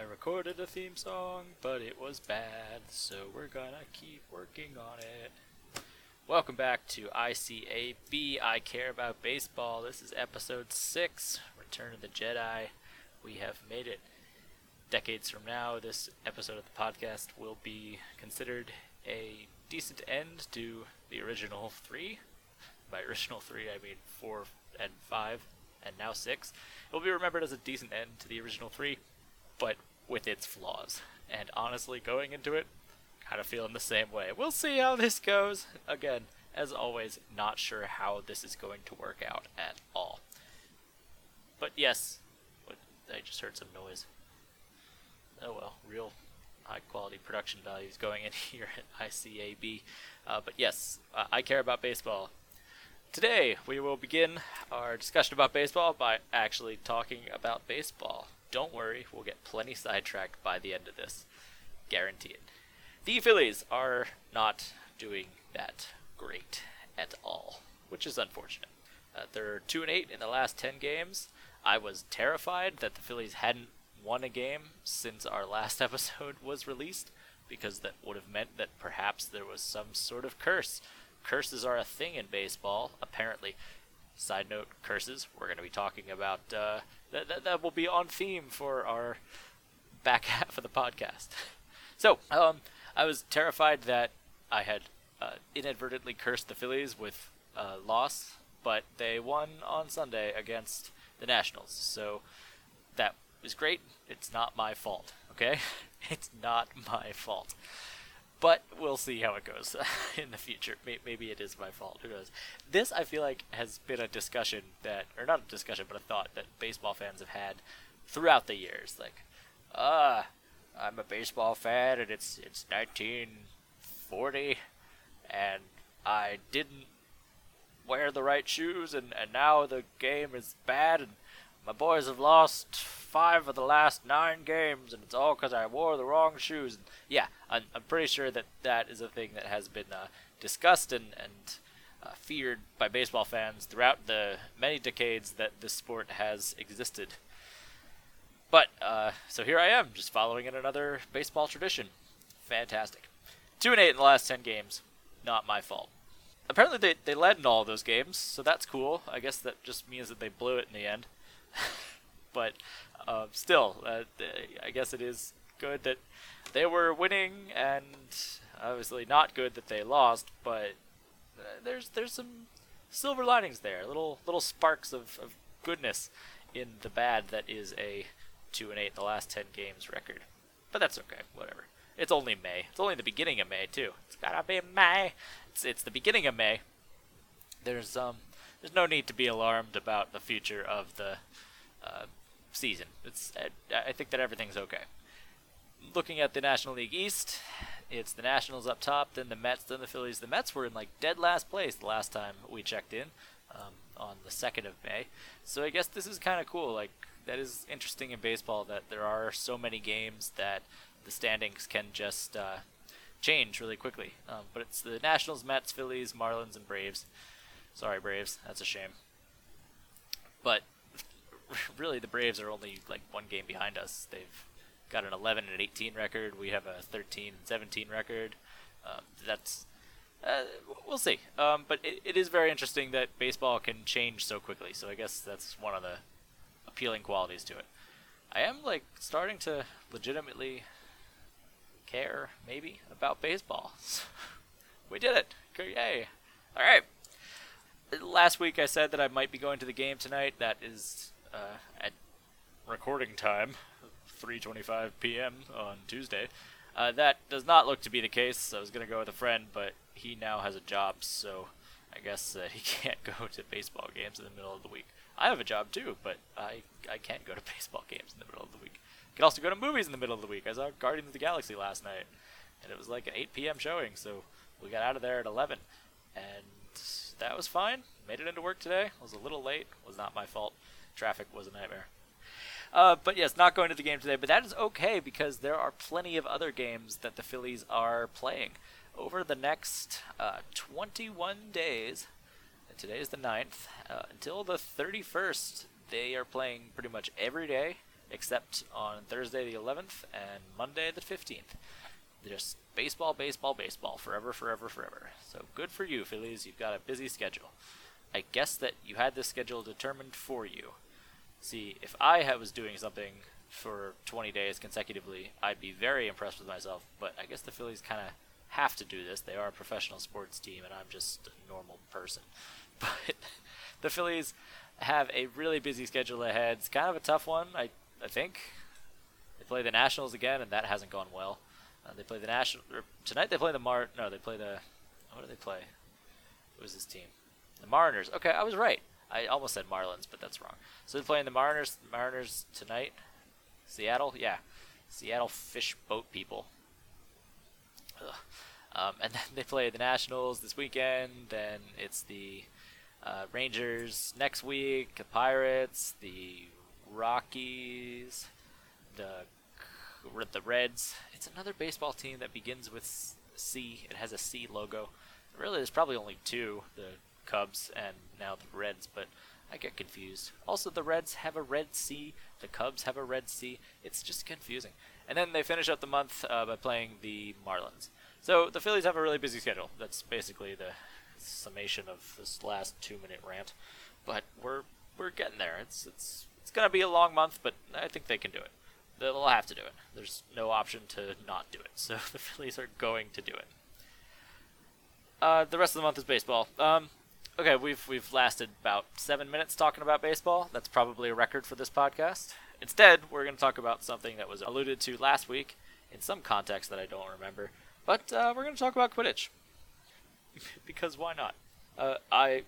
I recorded a theme song, but it was bad, so we're gonna keep working on it. Welcome back to ICAB, I Care About Baseball. This is episode 6, Return of the Jedi. We have made it. Decades from now, this episode of the podcast will be considered a decent end to the original 3. By original 3, I mean 4 and 5, and now 6. It will be remembered as a decent end to the original 3, but with its flaws. And honestly, going into it, kind of feeling the same way. We'll see how this goes. Again, as always, not sure how this is going to work out at all. But yes, I just heard some noise. Oh well, real high quality production values going in here at ICAB. But yes, I Care About Baseball. Today, we will begin our discussion about baseball by actually talking about baseball. Don't worry, we'll get plenty sidetracked by the end of this. Guarantee it. The Phillies are not doing that great at all, which is unfortunate. They're 2-8 in the last 10 games. I was terrified that the Phillies hadn't won a game since our last episode was released, because that would have meant that perhaps there was some sort of curse. Curses are a thing in baseball, apparently. Side note, curses, we're going to be talking about, that will be on theme for our back half of the podcast. So, I was terrified that I had inadvertently cursed the Phillies with loss, but they won on Sunday against the Nationals, so that was great. It's not my fault, okay? It's not my fault. But we'll see how it goes in the future. Maybe it is my fault. Who knows? This, I feel like, has been a discussion that... Or not a discussion, but a thought that baseball fans have had throughout the years. Like, I'm a baseball fan, and it's 1940, and I didn't wear the right shoes, and now the game is bad, and my boys have lost 5 of the last 9 games, and it's all because I wore the wrong shoes. And yeah, I'm pretty sure that is a thing that has been discussed and feared by baseball fans throughout the many decades that this sport has existed. But, so here I am, just following in another baseball tradition. Fantastic. 2-8 in the last 10 games. Not my fault. Apparently they led in all of those games, so that's cool. I guess that just means that they blew it in the end. But still, I guess it is good that they were winning, and obviously not good that they lost, but there's some silver linings there, little sparks of goodness in the bad that is a 2-8 in the last 10 games record. But that's okay, whatever. It's only May. It's only the beginning of May, too. It's gotta be May. It's the beginning of May. There's no need to be alarmed about the future of the season. I think that everything's okay. Looking at the National League East, it's the Nationals up top, then the Mets, then the Phillies. The Mets were in like dead last place the last time we checked in on the 2nd of May. So I guess this is kind of cool. Like, that is interesting in baseball that there are so many games that the standings can just change really quickly. But it's the Nationals, Mets, Phillies, Marlins, and Braves. Sorry, Braves. That's a shame. But really, the Braves are only like one game behind us. They've got an 11-18 record. We have a 13-17 record. We'll see. But it is very interesting that baseball can change so quickly. So I guess that's one of the appealing qualities to it. I am like starting to legitimately care maybe about baseball. We did it! Yay! All right. Last week I said that I might be going to the game tonight. That is at recording time, 3:25 p.m. on Tuesday. That does not look to be the case. I was going to go with a friend, but he now has a job, so I guess he can't go to baseball games in the middle of the week. I have a job too, but I can't go to baseball games in the middle of the week. I can also go to movies in the middle of the week. I saw Guardians of the Galaxy last night, and it was like an 8 p.m. showing, so we got out of there at 11, and that was fine. Made it into work today. Was a little late. Was not my fault. Traffic was a nightmare. But yes, not going to the game today. But that is okay because there are plenty of other games that the Phillies are playing. Over the next 21 days, today is the 9th, until the 31st, they are playing pretty much every day except on Thursday the 11th and Monday the 15th. Just baseball, baseball, baseball, forever, forever, forever. So good for you, Phillies. You've got a busy schedule. I guess that you had this schedule determined for you. See, if I was doing something for 20 days consecutively, I'd be very impressed with myself, but I guess the Phillies kind of have to do this. They are a professional sports team, and I'm just a normal person. But the Phillies have a really busy schedule ahead. It's kind of a tough one, I think. They play the Nationals again, and that hasn't gone well. They play the National tonight. They play the What do they play? Who's this team? The Mariners. Okay, I was right. I almost said Marlins, but that's wrong. So they're playing the Mariners. Mariners tonight. Seattle, yeah. Seattle fish boat people. And then they play the Nationals this weekend. Then it's the Rangers next week. The Pirates, the Rockies, the Reds. It's another baseball team that begins with C. It has a C logo. Really, there's probably only two, the Cubs and now the Reds, but I get confused. Also, the Reds have a red C. The Cubs have a red C. It's just confusing. And then they finish up the month by playing the Marlins. So the Phillies have a really busy schedule. That's basically the summation of this last 2-minute rant. But we're getting there. It's going to be a long month, but I think they can do it. They'll have to do it. There's no option to not do it. So the Phillies are going to do it. The rest of the month is baseball. Okay, we've lasted about 7 minutes talking about baseball. That's probably a record for this podcast. Instead, we're going to talk about something that was alluded to last week in some context that I don't remember. But we're going to talk about Quidditch. Because why not?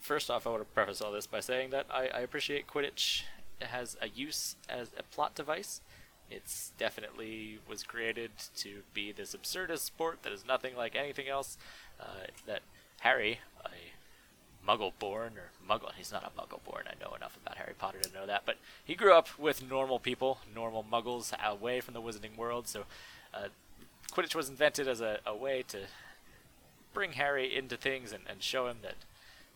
First off, I want to preface all this by saying that I appreciate Quidditch. It has a use as a plot device. It's definitely was created to be this absurdist sport that is nothing like anything else. That Harry, a muggle-born, he's not a muggle-born, I know enough about Harry Potter to know that, but he grew up with normal people, normal muggles away from the wizarding world, so Quidditch was invented as a way to bring Harry into things and show him that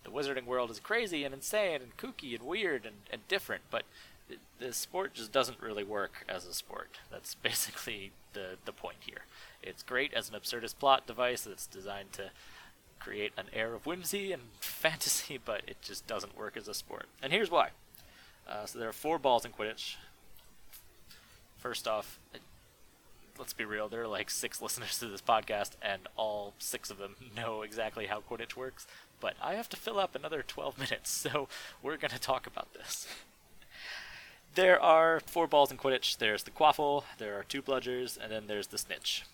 the wizarding world is crazy and insane and kooky and weird and different, but the sport just doesn't really work as a sport. That's basically the point here. It's great as an absurdist plot device that's designed to create an air of whimsy and fantasy, but it just doesn't work as a sport. And here's why. So there are 4 balls in Quidditch. First off, let's be real, there are like 6 listeners to this podcast, and all 6 of them know exactly how Quidditch works, but I have to fill up another 12 minutes, so we're going to talk about this. There are 4 balls in Quidditch. There's the Quaffle, there are 2 Bludgers, and then there's the Snitch.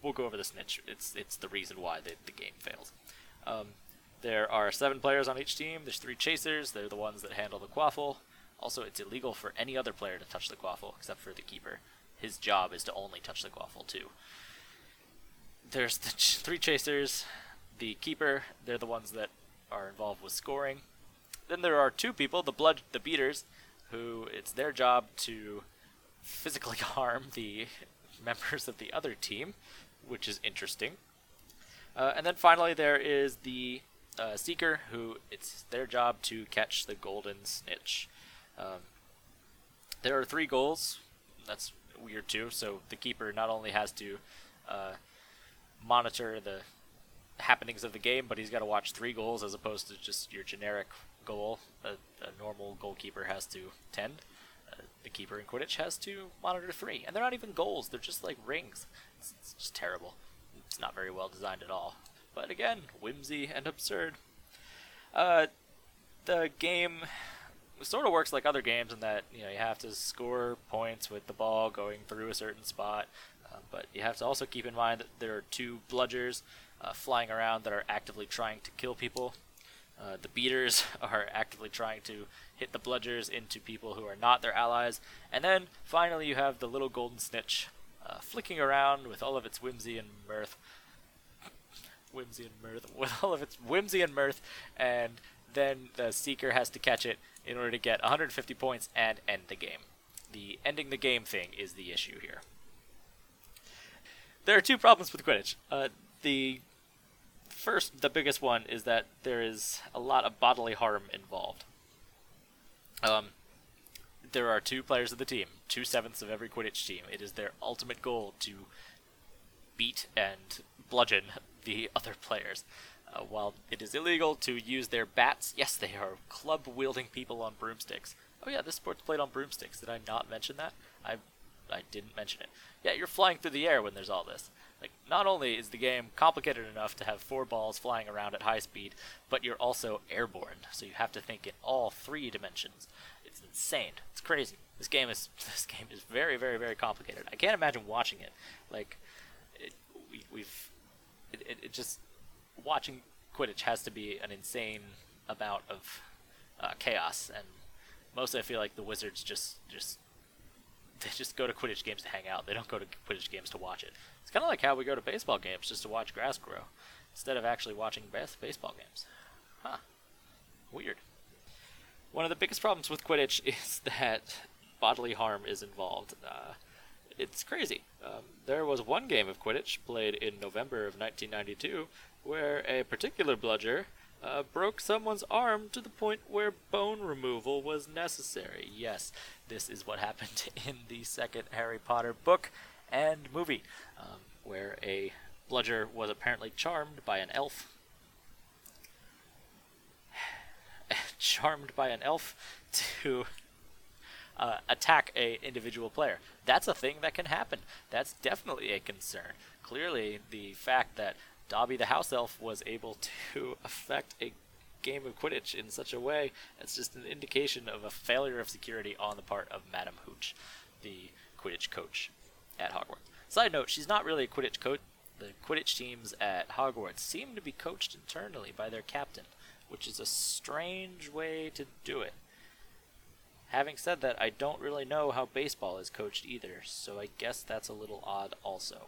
We'll go over the Snitch. It's the reason why the game fails. There are 7 players on each team. There's 3 Chasers. They're the ones that handle the Quaffle. Also, it's illegal for any other player to touch the Quaffle, except for the Keeper. His job is to only touch the Quaffle, too. There's the 3 Chasers, the Keeper. They're the ones that are involved with scoring. Then there are 2 people, the Beaters, who it's their job to physically harm the members of the other team, which is interesting. And then finally there is the Seeker, who it's their job to catch the golden snitch. There are 3 goals. That's weird too. So the Keeper not only has to monitor the happenings of the game, but he's got to watch 3 goals as opposed to just your generic goal. A normal goalkeeper has to tend. The Keeper in Quidditch has to monitor 3. And they're not even goals. They're just like rings. It's just terrible. It's not very well designed at all. But again, whimsy and absurd. The game sort of works like other games in that you have to score points with the ball going through a certain spot. But you have to also keep in mind that there are 2 bludgers flying around that are actively trying to kill people. The beaters are actively trying to hit the bludgers into people who are not their allies. And then, finally, you have the little golden snitch flicking around with all of its whimsy and mirth. With all of its whimsy and mirth. And then the Seeker has to catch it in order to get 150 points and end the game. The ending the game thing is the issue here. There are 2 problems with Quidditch. First, the biggest one is that there is a lot of bodily harm involved. there are two players of the team, 2/7 of every Quidditch team. It is their ultimate goal to beat and bludgeon the other players. While it is illegal to use their bats, yes, they are club-wielding people on broomsticks. Oh yeah, this sport's played on broomsticks. Did I not mention that? I didn't mention it. Yeah, you're flying through the air when there's all this. Like, not only is the game complicated enough to have 4 balls flying around at high speed, but you're also airborne, so you have to think in all 3 dimensions. It's insane. It's crazy. This game is very, very, very complicated. I can't imagine watching it. Like, watching Quidditch has to be an insane amount of chaos, and mostly I feel like the Wizards just go to Quidditch games to hang out. They don't go to Quidditch games to watch it. It's kind of like how we go to baseball games just to watch grass grow instead of actually watching baseball games. Huh. Weird. One of the biggest problems with Quidditch is that bodily harm is involved. It's crazy. There was one game of Quidditch played in November of 1992 where a particular bludger broke someone's arm to the point where bone removal was necessary. Yes, this is what happened in the second Harry Potter book and movie, where a bludger was apparently charmed by an elf. To attack a individual player. That's a thing that can happen. That's definitely a concern. Clearly, the fact that Dobby the house elf was able to affect a game of Quidditch in such a way, it's just an indication of a failure of security on the part of Madame Hooch, the Quidditch coach at Hogwarts. Side note, she's not really a Quidditch coach. The Quidditch teams at Hogwarts seem to be coached internally by their captain, which is a strange way to do it. Having said that, I don't really know how baseball is coached either, so I guess that's a little odd also.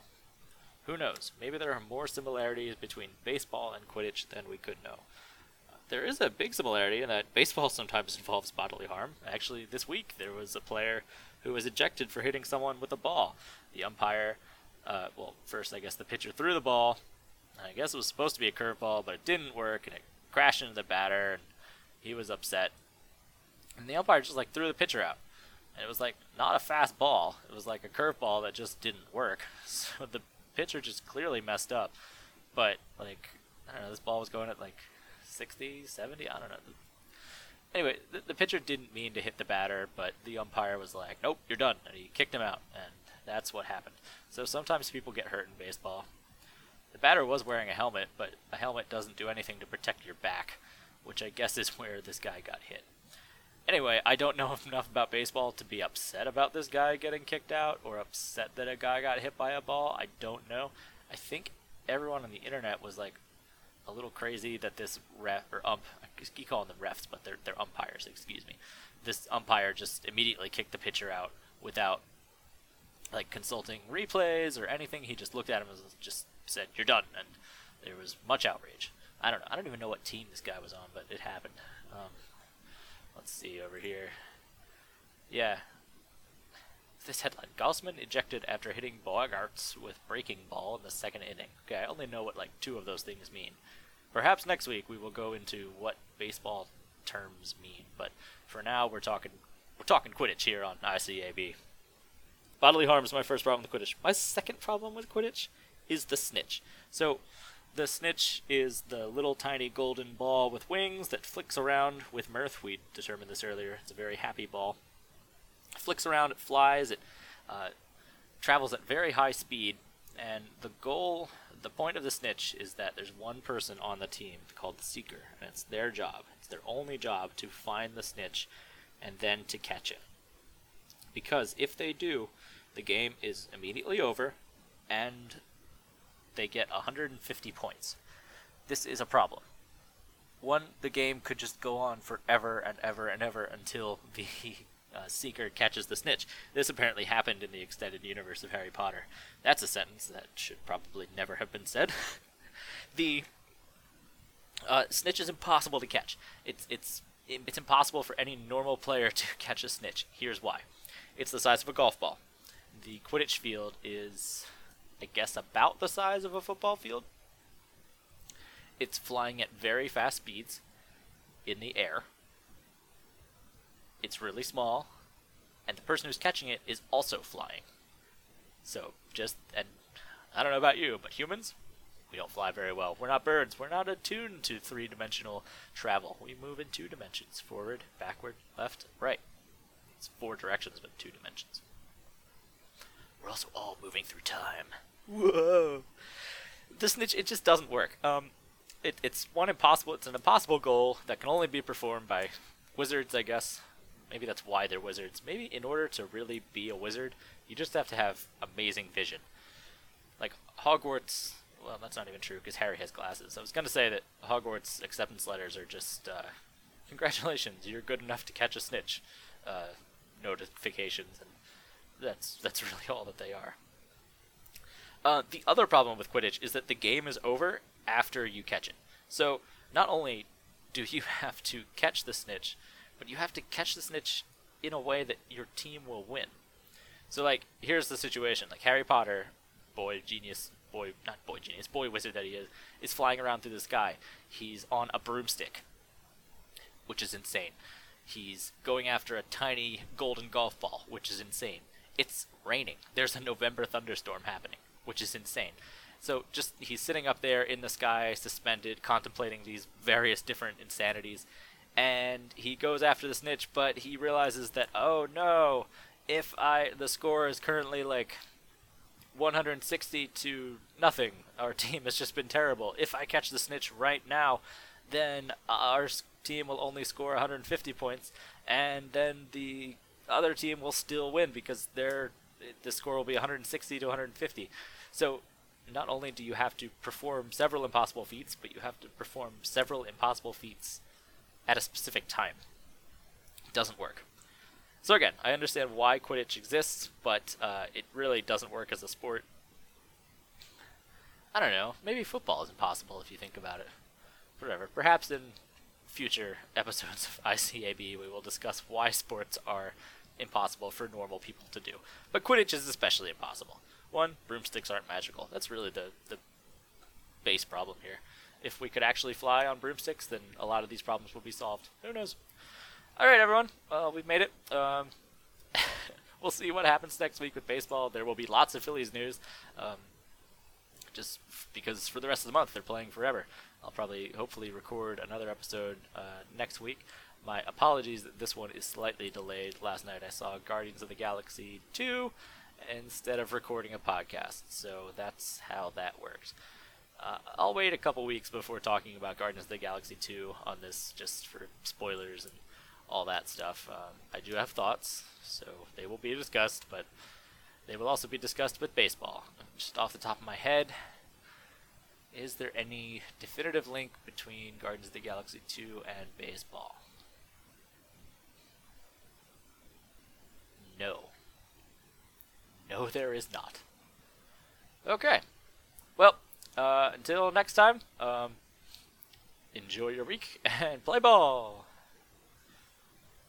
Who knows? Maybe there are more similarities between baseball and Quidditch than we could know. There is a big similarity in that baseball sometimes involves bodily harm. Actually, this week there was a player who was ejected for hitting someone with a ball. The umpire, first I guess the pitcher threw the ball. I guess it was supposed to be a curveball, but it didn't work, and it crashed into the batter, and he was upset. And the umpire just threw the pitcher out. And it was not a fast ball. It was a curveball that just didn't work. So the pitcher just clearly messed up, but I don't know, this ball was going at 60, 70, I don't know. Anyway, the pitcher didn't mean to hit the batter, but the umpire was like, nope, you're done, and he kicked him out, and that's what happened. So sometimes people get hurt in baseball. The batter was wearing a helmet, but a helmet doesn't do anything to protect your back, which I guess is where this guy got hit. Anyway, I don't know enough about baseball to be upset about this guy getting kicked out or upset that a guy got hit by a ball. I don't know. I think everyone on the internet was a little crazy that this ref or ump, I keep calling them refs, but they're umpires, excuse me. This umpire just immediately kicked the pitcher out without consulting replays or anything. He just looked at him and just said, "You're done." And there was much outrage. I don't know. I don't even know what team this guy was on, but it happened. Let's see over here. Yeah. This headline: Gausman ejected after hitting Bogarts with breaking ball in the second inning. Okay, I only know what 2 of those things mean. Perhaps next week we will go into what baseball terms mean, but for now we're talking Quidditch here on ICAB. Bodily harm is my first problem with Quidditch. My second problem with Quidditch is the snitch. So the snitch is the little tiny golden ball with wings that flicks around with mirth. We determined this earlier. It's a very happy ball. It flicks around, it flies, it travels at very high speed, and the point of the snitch is that there's one person on the team called the Seeker, and it's their job. It's their only job to find the snitch and then to catch it. Because if they do, the game is immediately over, and they get 150 points. This is a problem. One, the game could just go on forever and ever and ever until the Seeker catches the snitch. This apparently happened in the extended universe of Harry Potter. That's a sentence that should probably never have been said. The snitch is impossible to catch. It's impossible for any normal player to catch a snitch. Here's why. It's the size of a golf ball. The Quidditch field is, I guess, about the size of a football field. It's flying at very fast speeds in the air. It's really small. and the person who's catching it is also flying. So just, and I don't know about you, but humans, we don't fly very well. We're not birds. We're not attuned to three-dimensional travel. We move in two dimensions, forward, backward, left, right. It's four directions, but two dimensions. We're also all moving through time. Whoa. This niche, it just doesn't work. It's an impossible goal that can only be performed by wizards, I guess. Maybe that's why they're wizards. Maybe in order to really be a wizard, you just have to have amazing vision. Like Hogwarts, well, that's not even true because Harry has glasses. I was going to say that Hogwarts acceptance letters are just, congratulations, you're good enough to catch a snitch, notifications, and that's really all that they are. The other problem with Quidditch is that the game is over after you catch it. So not only do you have to catch the snitch, but you have to catch the snitch in a way that your team will win. So, like, here's the situation. Like, Harry Potter, boy wizard that he is flying around through the sky. He's on a broomstick, which is insane. He's going after a tiny golden golf ball, which is insane. It's raining. There's a November thunderstorm happening, which is insane. So just, he's sitting up there in the sky, suspended, contemplating these various different insanities, and he goes after the snitch, but he realizes that, oh no, the score is currently like 160-0. Our team has just been terrible. If I catch the snitch right now, then our team will only score 150 points, and then the other team will still win because the score will be 160-150. So not only do you have to perform several impossible feats, but you have to perform several impossible feats at a specific time. It doesn't work. So again, I understand why Quidditch exists, but it really doesn't work as a sport. I don't know. Maybe football is impossible if you think about it. Whatever. Perhaps in future episodes of ICAB we will discuss why sports are impossible for normal people to do. But Quidditch is especially impossible. One, broomsticks aren't magical. That's really the base problem here. If we could actually fly on broomsticks, then a lot of these problems will be solved. Who knows? All right, everyone. We've made it. We'll see what happens next week with baseball. There will be lots of Phillies news, just because for the rest of the month they're playing forever. I'll hopefully record another episode next week. My apologies that this one is slightly delayed. Last night I saw Guardians of the Galaxy 2 instead of recording a podcast, so that's how that works. I'll wait a couple weeks before talking about Guardians of the Galaxy 2 on this, just for spoilers and all that stuff. I do have thoughts, so they will be discussed, but they will also be discussed with baseball. Just off the top of my head, is there any definitive link between Guardians of the Galaxy 2 and baseball? No. No, there is not. Okay. Well, until next time, enjoy your week and play ball!